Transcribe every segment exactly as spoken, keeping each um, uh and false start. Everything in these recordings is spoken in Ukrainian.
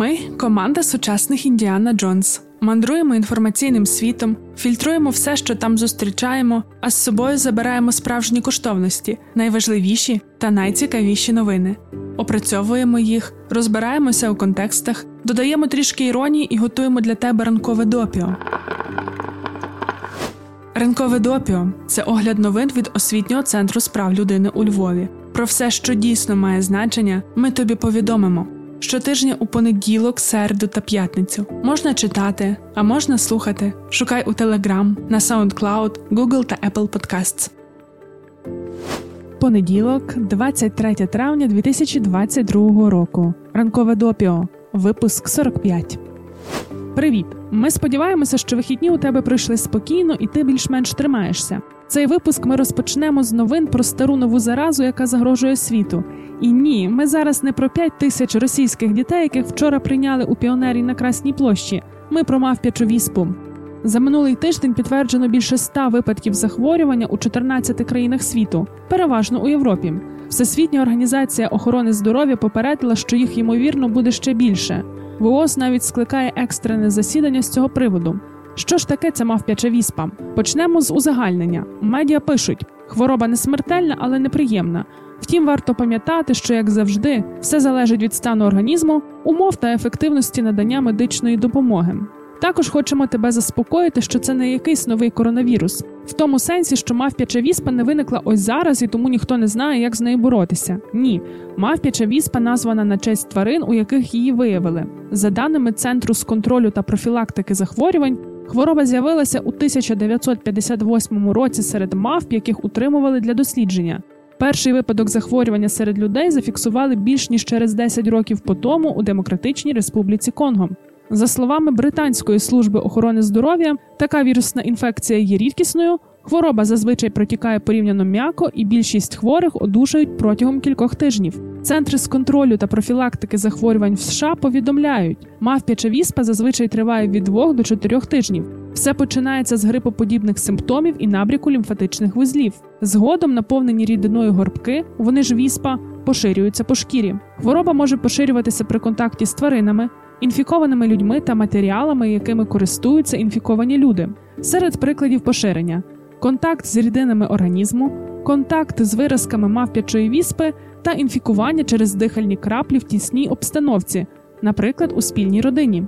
Ми – команда сучасних Індіана Джонс. Мандруємо інформаційним світом, фільтруємо все, що там зустрічаємо, а з собою забираємо справжні коштовності, найважливіші та найцікавіші новини. Опрацьовуємо їх, розбираємося у контекстах, додаємо трішки іронії і готуємо для тебе ранкове допіо. Ранкове допіо – це огляд новин від Освітнього центру з прав людини у Львові. Про все, що дійсно має значення, ми тобі повідомимо. Щотижня у понеділок, середу та п'ятницю. Можна читати, а можна слухати. Шукай у Telegram, на SoundCloud, Google та Apple Podcasts. Понеділок, двадцять третє травня дві тисячі двадцять другого року. Ранкове допіо. Випуск сорок п'ять. Привіт! Ми сподіваємося, що вихідні у тебе пройшли спокійно і ти більш-менш тримаєшся. Цей випуск ми розпочнемо з новин про стару нову заразу, яка загрожує світу. І ні, ми зараз не про п'ять тисяч російських дітей, яких вчора прийняли у піонерій на Красній площі. Ми про мавп'ячу віспу. За минулий тиждень підтверджено більше ста випадків захворювання у чотирнадцяти країнах світу, переважно у Європі. Всесвітня організація охорони здоров'я попередила, що їх, ймовірно, буде ще більше. ВООЗ навіть скликає екстрене засідання з цього приводу. Що ж таке ця мавп'яча віспа? Почнемо з узагальнення. Медіа пишуть, хвороба не смертельна, але неприємна. Втім, варто пам'ятати, що, як завжди, все залежить від стану організму, умов та ефективності надання медичної допомоги. Також хочемо тебе заспокоїти, що це не якийсь новий коронавірус. В тому сенсі, що мавп'яча віспа не виникла ось зараз і тому ніхто не знає, як з нею боротися. Ні, мавп'яча віспа названа на честь тварин, у яких її виявили. За даними Центру з контролю та профілактики захворювань, хвороба з'явилася у тисяча дев'ятсот п'ятдесят восьмому році серед мавп, яких утримували для дослідження. Перший випадок захворювання серед людей зафіксували більш ніж через десять років по тому у Демократичній Республіці Конго. За словами Британської служби охорони здоров'я, така вірусна інфекція є рідкісною, хвороба зазвичай протікає порівняно м'яко і більшість хворих одужають протягом кількох тижнів. Центри з контролю та профілактики захворювань в США повідомляють, мавп'яча віспа зазвичай триває від двох до чотирьох тижнів. Все починається з грипоподібних симптомів і набряку лімфатичних вузлів. Згодом наповнені рідиною горбки, вони ж віспа, поширюються по шкірі. Хвороба може поширюватися при контакті з тваринами, інфікованими людьми та матеріалами, якими користуються інфіковані люди. Серед прикладів поширення – контакт з рідинами організму, контакт з виразками мавп'ячої віспи та інфікування через дихальні краплі в тісній обстановці, наприклад, у спільній родині.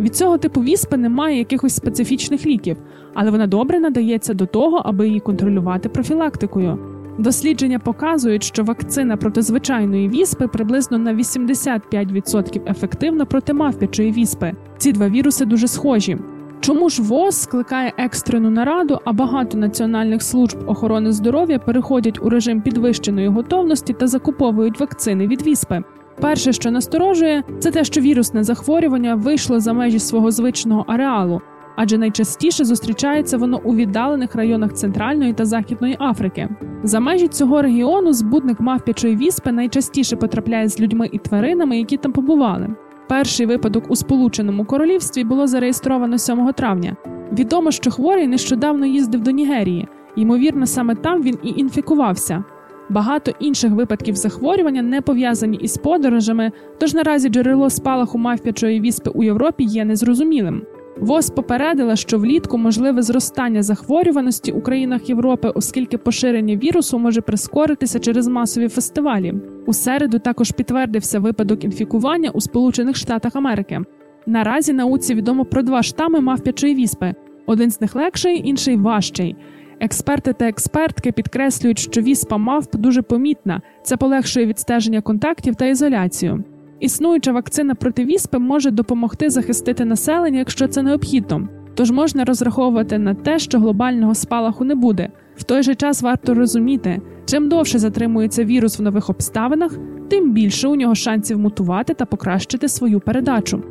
Від цього типу віспи немає якихось специфічних ліків, але вона добре надається до того, аби її контролювати профілактикою. Дослідження показують, що вакцина проти звичайної віспи приблизно на вісімдесят п'ять відсотків ефективна проти мавп'ячої віспи. Ці два віруси дуже схожі. Чому ж ВОЗ скликає екстрену нараду, а багато національних служб охорони здоров'я переходять у режим підвищеної готовності та закуповують вакцини від віспи? Перше, що насторожує, це те, що вірусне захворювання вийшло за межі свого звичного ареалу, адже найчастіше зустрічається воно у віддалених районах Центральної та Західної Африки. За межі цього регіону збудник мавп'ячої віспи найчастіше потрапляє з людьми і тваринами, які там побували. Перший випадок у Сполученому Королівстві було зареєстровано сьомого травня. Відомо, що хворий нещодавно їздив до Нігерії. Ймовірно, саме там він і інфікувався. Багато інших випадків захворювання не пов'язані із подорожами, тож наразі джерело спалаху мавп'ячої віспи у Європі є незрозумілим. ВОЗ попередила, що влітку можливе зростання захворюваності у країнах Європи, оскільки поширення вірусу може прискоритися через масові фестивалі. У середу також підтвердився випадок інфікування у Сполучених Штатах Америки. Наразі науці відомо про два штами мавп'ячої віспи. Один з них легший, інший важчий. Експерти та експертки підкреслюють, що віспа мавп дуже помітна. Це полегшує відстеження контактів та ізоляцію. Існуюча вакцина проти віспи може допомогти захистити населення, якщо це необхідно. Тож можна розраховувати на те, що глобального спалаху не буде. В той же час варто розуміти, чим довше затримується вірус в нових обставинах, тим більше у нього шансів мутувати та покращити свою передачу.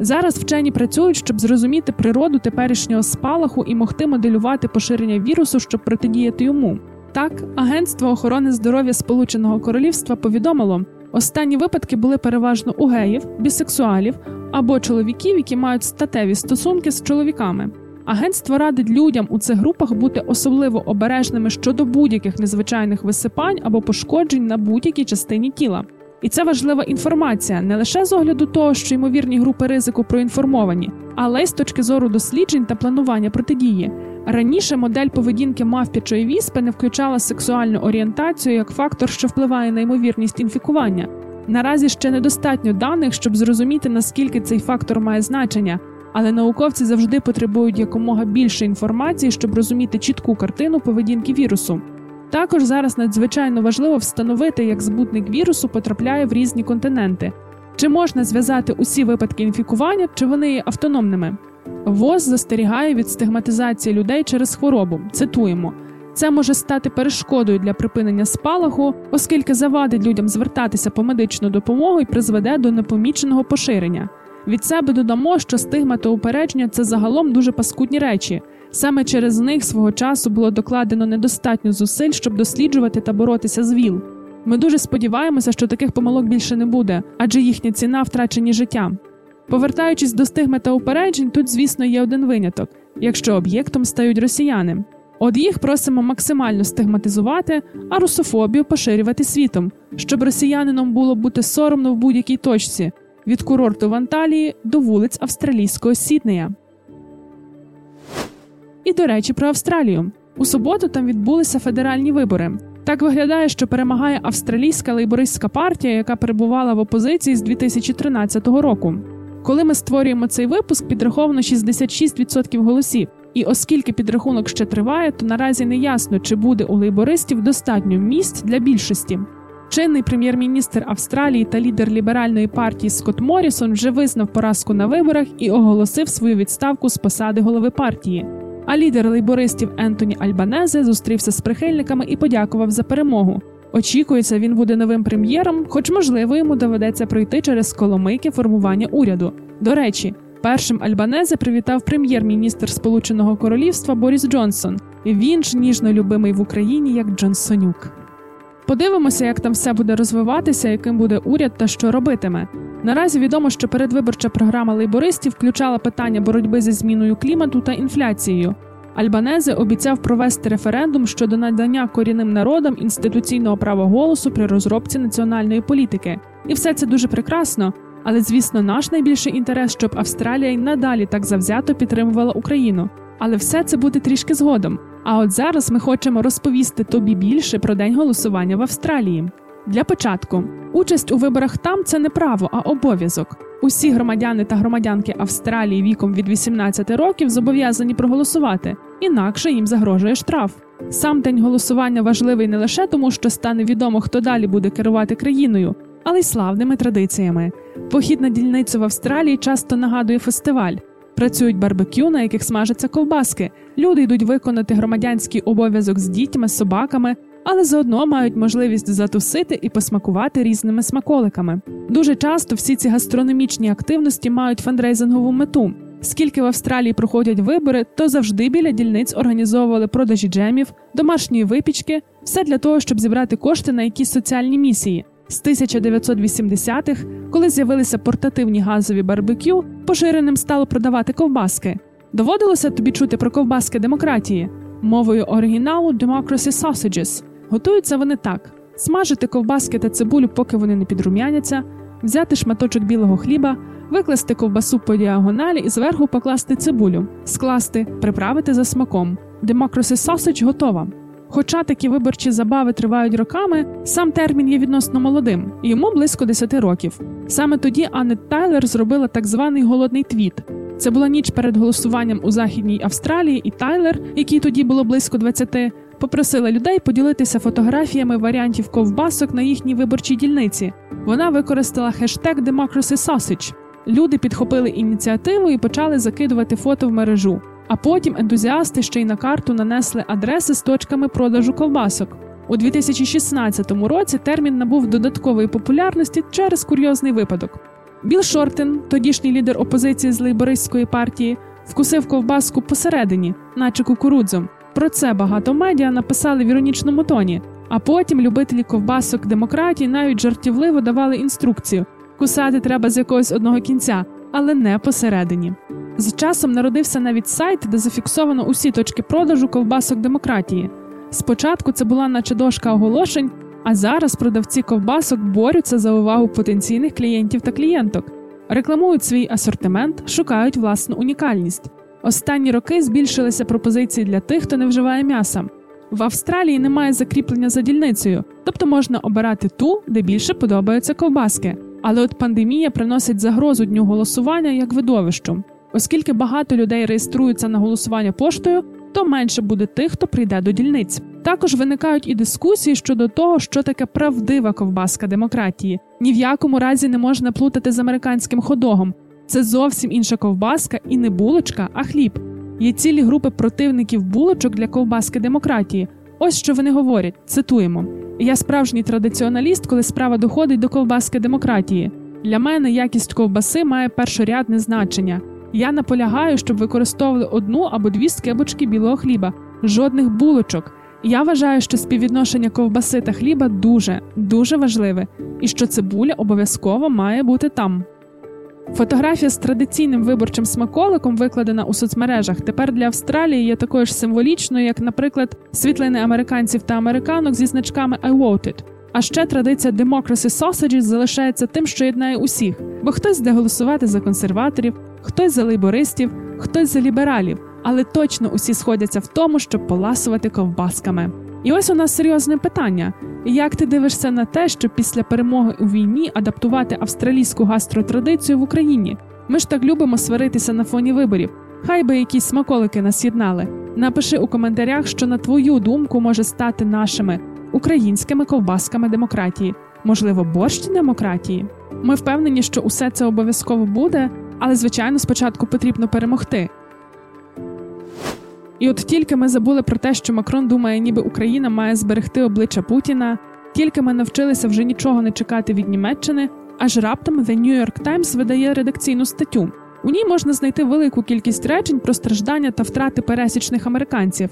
Зараз вчені працюють, щоб зрозуміти природу теперішнього спалаху і могти моделювати поширення вірусу, щоб протидіяти йому. Так, Агентство охорони здоров'я Сполученого Королівства повідомило, останні випадки були переважно у геїв, бісексуалів або чоловіків, які мають статеві стосунки з чоловіками. Агентство радить людям у цих групах бути особливо обережними щодо будь-яких незвичайних висипань або пошкоджень на будь-якій частині тіла. І це важлива інформація не лише з огляду того, що ймовірні групи ризику проінформовані, але й з точки зору досліджень та планування протидії. Раніше модель поведінки мавпячої віспи не включала сексуальну орієнтацію як фактор, що впливає на ймовірність інфікування. Наразі ще недостатньо даних, щоб зрозуміти, наскільки цей фактор має значення, але науковці завжди потребують якомога більше інформації, щоб розуміти чітку картину поведінки вірусу. Також зараз надзвичайно важливо встановити, як збутник вірусу потрапляє в різні континенти. Чи можна зв'язати усі випадки інфікування, чи вони є автономними? ВОЗ застерігає від стигматизації людей через хворобу. Цитуємо. Це може стати перешкодою для припинення спалаху, оскільки завадить людям звертатися по медичну допомогу і призведе до непоміченого поширення. Від себе додамо, що стигма та упередження – це загалом дуже паскудні речі. Саме через них свого часу було докладено недостатньо зусиль, щоб досліджувати та боротися з ВІЛ. Ми дуже сподіваємося, що таких помилок більше не буде, адже їхня ціна – втрачені життя. Повертаючись до стигми та упереджень, тут, звісно, є один виняток – якщо об'єктом стають росіяни. От їх просимо максимально стигматизувати, а русофобію поширювати світом, щоб росіянинам було бути соромно в будь-якій точці – від курорту в Анталії до вулиць австралійського Сіднея. І, до речі, про Австралію. У суботу там відбулися федеральні вибори. Так виглядає, що перемагає австралійська лейбористська партія, яка перебувала в опозиції з дві тисячі тринадцятого року. Коли ми створюємо цей випуск, підраховано шістдесят шість відсотків голосів. І оскільки підрахунок ще триває, то наразі не ясно, чи буде у лейбористів достатньо місць для більшості. Чинний прем'єр-міністр Австралії та лідер ліберальної партії Скотт Морісон вже визнав поразку на виборах і оголосив свою відставку з посади голови партії. А лідер лейбористів Ентоні Альбанезе зустрівся з прихильниками і подякував за перемогу. Очікується, він буде новим прем'єром, хоч, можливо, йому доведеться пройти через коломийки формування уряду. До речі, першим Альбанезе привітав прем'єр-міністр Сполученого Королівства Борис Джонсон. Він ж ніжно любимий в Україні як Джонсонюк. Подивимося, як там все буде розвиватися, яким буде уряд та що робитиме. Наразі відомо, що передвиборча програма лейбористів включала питання боротьби зі зміною клімату та інфляцією. Альбанезе обіцяв провести референдум щодо надання корінним народам інституційного права голосу при розробці національної політики. І все це дуже прекрасно, але, звісно, наш найбільший інтерес, щоб Австралія й надалі так завзято підтримувала Україну. Але все це буде трішки згодом. А от зараз ми хочемо розповісти тобі більше про день голосування в Австралії. Для початку. Участь у виборах там – це не право, а обов'язок. Усі громадяни та громадянки Австралії віком від вісімнадцяти років зобов'язані проголосувати, інакше їм загрожує штраф. Сам день голосування важливий не лише тому, що стане відомо, хто далі буде керувати країною, але й славними традиціями. Похід на дільницю в Австралії часто нагадує фестиваль. Працюють барбекю, на яких смажаться ковбаски. Люди йдуть виконати громадянський обов'язок з дітьми, собаками, але заодно мають можливість затусити і посмакувати різними смаколиками. Дуже часто всі ці гастрономічні активності мають фандрейзингову мету. Скільки в Австралії проходять вибори, то завжди біля дільниць організовували продажі джемів, домашньої випічки, все для того, щоб зібрати кошти на якісь соціальні місії. З тисяча дев'ятсот вісімдесятих, коли з'явилися портативні газові барбекю, поширеним стало продавати ковбаски. Доводилося тобі чути про ковбаски демократії? Мовою оригіналу Democracy Sausages. Готуються вони так. Смажити ковбаски та цибулю, поки вони не підрум'яняться, взяти шматочок білого хліба, викласти ковбасу по діагоналі і зверху покласти цибулю, скласти, приправити за смаком. Democracy Sausage готова. Хоча такі виборчі забави тривають роками, сам термін є відносно молодим, йому близько десяти років. Саме тоді Анет Тайлер зробила так званий «голодний твіт». Це була ніч перед голосуванням у Західній Австралії, і Тайлер, якій тоді було близько двадцяти, попросила людей поділитися фотографіями варіантів ковбасок на їхній виборчій дільниці. Вона використала хештег «Democracy Sausage». Люди підхопили ініціативу і почали закидувати фото в мережу. А потім ентузіасти ще й на карту нанесли адреси з точками продажу ковбасок. У дві тисячі шістнадцятому році термін набув додаткової популярності через курйозний випадок. Білл Шортен, тодішній лідер опозиції з лейбористської партії, вкусив ковбаску посередині, наче кукурудзом. Про це багато медіа написали в іронічному тоні. А потім любителі ковбасок демократії навіть жартівливо давали інструкцію – кусати треба з якогось одного кінця, але не посередині. З часом народився навіть сайт, де зафіксовано усі точки продажу ковбасок демократії. Спочатку це була наче дошка оголошень, А зараз продавці ковбасок борються за увагу потенційних клієнтів та клієнток, рекламують свій асортимент, шукають власну унікальність. Останні роки збільшилися пропозиції для тих, хто не вживає м'яса. В Австралії немає закріплення за дільницею, тобто можна обирати ту, де більше подобаються ковбаски. Але от пандемія приносить загрозу дню голосування як видовищу. Оскільки багато людей реєструються на голосування поштою, то менше буде тих, хто прийде до дільниць. Також виникають і дискусії щодо того, що таке правдива ковбаска демократії. Ні в якому разі не можна плутати з американським хот-догом. Це зовсім інша ковбаска і не булочка, а хліб. Є цілі групи противників булочок для ковбаски демократії. Ось що вони говорять, цитуємо. «Я справжній традиціоналіст, коли справа доходить до ковбаски демократії. Для мене якість ковбаси має першорядне значення. Я наполягаю, щоб використовували одну або дві скибочки білого хліба. Жодних булочок. Я вважаю, що співвідношення ковбаси та хліба дуже, дуже важливе. І що цибуля обов'язково має бути там». Фотографія з традиційним виборчим смаколиком, викладена у соцмережах, тепер для Австралії є такою ж символічною, як, наприклад, світлини американців та американок зі значками «I voted». А ще традиція «Democracy Sausages» залишається тим, що єднає усіх, бо хтось буде голосувати за консерваторів, хтось за лейбористів, хтось за лібералів, але точно усі сходяться в тому, щоб поласувати ковбасками. І ось у нас серйозне питання. Як ти дивишся на те, щоб після перемоги у війні адаптувати австралійську гастротрадицію в Україні? Ми ж так любимо сваритися на фоні виборів. Хай би якісь смаколики нас єднали. Напиши у коментарях, що на твою думку може стати нашими українськими ковбасками демократії. Можливо, борщ демократії? Ми впевнені, що усе це обов'язково буде, але, звичайно, спочатку потрібно перемогти. І от тільки ми забули про те, що Макрон думає, ніби Україна має зберегти обличчя Путіна, тільки ми навчилися вже нічого не чекати від Німеччини, аж раптом The New York Times видає редакційну статтю. У ній можна знайти велику кількість речень про страждання та втрати пересічних американців.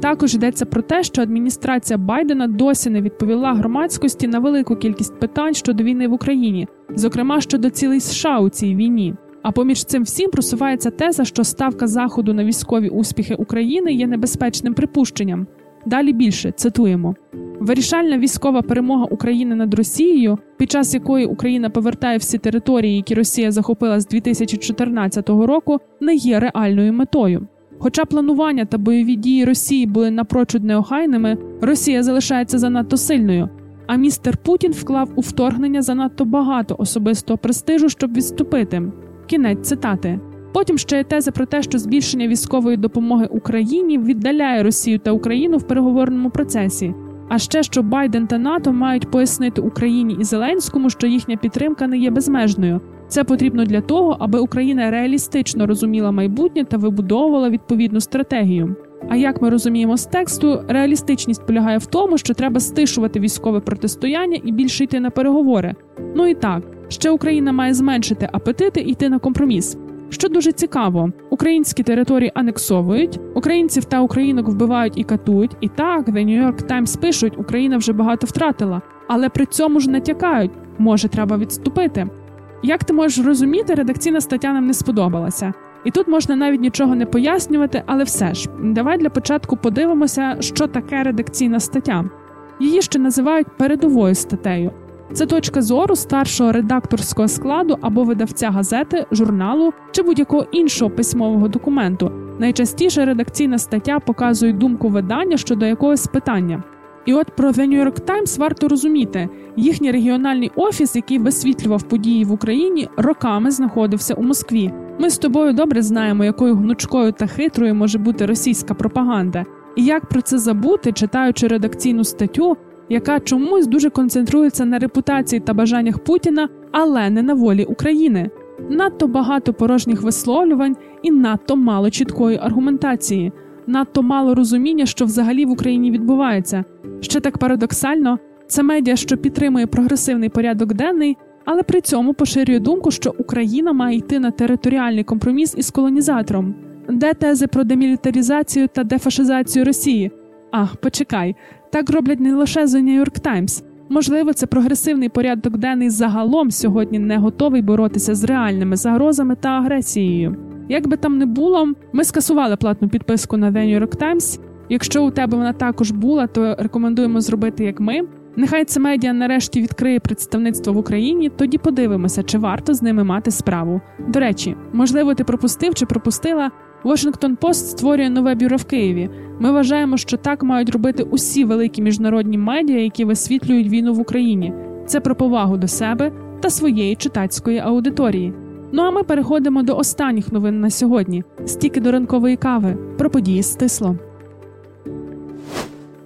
Також йдеться про те, що адміністрація Байдена досі не відповіла громадськості на велику кількість питань щодо війни в Україні, зокрема щодо цілей США у цій війні. А поміж цим всім просувається теза, що ставка Заходу на військові успіхи України є небезпечним припущенням. Далі більше, цитуємо. «Вирішальна військова перемога України над Росією, під час якої Україна повертає всі території, які Росія захопила з дві тисячі чотирнадцятого року, не є реальною метою. Хоча планування та бойові дії Росії були напрочуд неохайними, Росія залишається занадто сильною. А містер Путін вклав у вторгнення занадто багато особистого престижу, щоб відступити». Кінець цитати. Потім ще є теза про те, що збільшення військової допомоги Україні віддаляє Росію та Україну в переговорному процесі. А ще, що Байден та НАТО мають пояснити Україні і Зеленському, що їхня підтримка не є безмежною. Це потрібно для того, аби Україна реалістично розуміла майбутнє та вибудовувала відповідну стратегію. А як ми розуміємо з тексту, реалістичність полягає в тому, що треба стишувати військове протистояння і більше йти на переговори. Ну і так. Ще Україна має зменшити апетити і йти на компроміс. Що дуже цікаво, українські території анексовують, українців та українок вбивають і катують, і так, The New York Times пишуть, Україна вже багато втратила, але при цьому ж натякають, може треба відступити. Як ти можеш розуміти, редакційна стаття нам не сподобалася. І тут можна навіть нічого не пояснювати, але все ж, давай для початку подивимося, що таке редакційна стаття. Її ще називають передовою статтею. Це точка зору старшого редакторського складу або видавця газети, журналу чи будь-якого іншого письмового документу. Найчастіше редакційна стаття показує думку видання щодо якогось питання. І от про The New York Times варто розуміти. Їхній регіональний офіс, який висвітлював події в Україні, роками знаходився у Москві. Ми з тобою добре знаємо, якою гнучкою та хитрою може бути російська пропаганда. І як про це забути, читаючи редакційну статтю, яка чомусь дуже концентрується на репутації та бажаннях Путіна, але не на волі України. Надто багато порожніх висловлювань і надто мало чіткої аргументації. Надто мало розуміння, що взагалі в Україні відбувається. Ще так парадоксально, це медіа, що підтримує прогресивний порядок денний, але при цьому поширює думку, що Україна має йти на територіальний компроміс із колонізатором. Де тези про демілітаризацію та дефашизацію Росії? А, почекай, так роблять не лише The New York Times. Можливо, це прогресивний порядок денний загалом сьогодні не готовий боротися з реальними загрозами та агресією. Як би там не було, ми скасували платну підписку на The New York Times. Якщо у тебе вона також була, то рекомендуємо зробити як ми. Нехай це медіа нарешті відкриє представництво в Україні, тоді подивимося, чи варто з ними мати справу. До речі, можливо, ти пропустив чи пропустила, Washington Post створює нове бюро в Києві. Ми вважаємо, що так мають робити усі великі міжнародні медіа, які висвітлюють війну в Україні. Це про повагу до себе та своєї читацької аудиторії. Ну а ми переходимо до останніх новин на сьогодні. Стіки до ранкової кави. Про події стисло.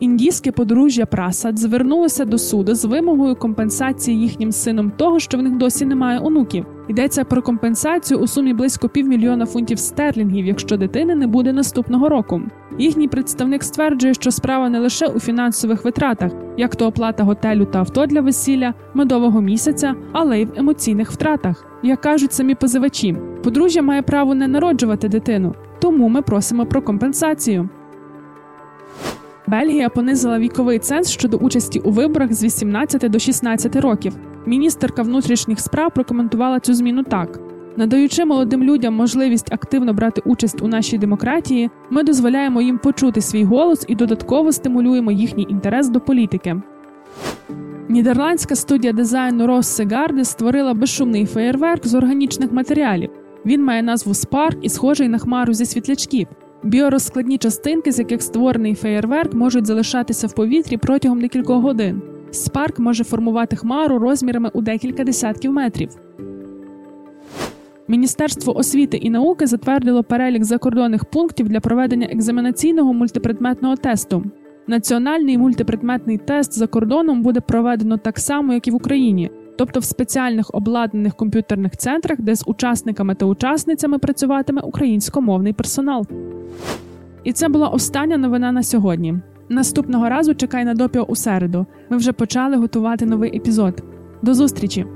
Індійське подружжя Прасад звернулося до суду з вимогою компенсації їхнім синам того, що в них досі немає онуків. Йдеться про компенсацію у сумі близько півмільйона фунтів стерлінгів, якщо дитини не буде наступного року. Їхній представник стверджує, що справа не лише у фінансових витратах, як то оплата готелю та авто для весілля, медового місяця, але й в емоційних втратах. Як кажуть самі позивачі, подружжя має право не народжувати дитину, тому ми просимо про компенсацію. Бельгія понизила віковий ценз щодо участі у виборах з вісімнадцяти до шістнадцяти років. Міністерка внутрішніх справ прокоментувала цю зміну так. Надаючи молодим людям можливість активно брати участь у нашій демократії, ми дозволяємо їм почути свій голос і додатково стимулюємо їхній інтерес до політики. Нідерландська студія дизайну Rossi Gardis створила безшумний феєрверк з органічних матеріалів. Він має назву Spark і схожий на хмару зі світлячків. Біорозкладні частинки, з яких створений феєрверк, можуть залишатися в повітрі протягом декількох годин. Спарк може формувати хмару розмірами у декілька десятків метрів. Міністерство освіти і науки затвердило перелік закордонних пунктів для проведення екзаменаційного мультипредметного тесту. Національний мультипредметний тест за кордоном буде проведено так само, як і в Україні, тобто в спеціальних обладнаних комп'ютерних центрах, де з учасниками та учасницями працюватиме українськомовний персонал. І це була остання новина на сьогодні. Наступного разу чекай на Допіо у середу. Ми вже почали готувати новий епізод. До зустрічі!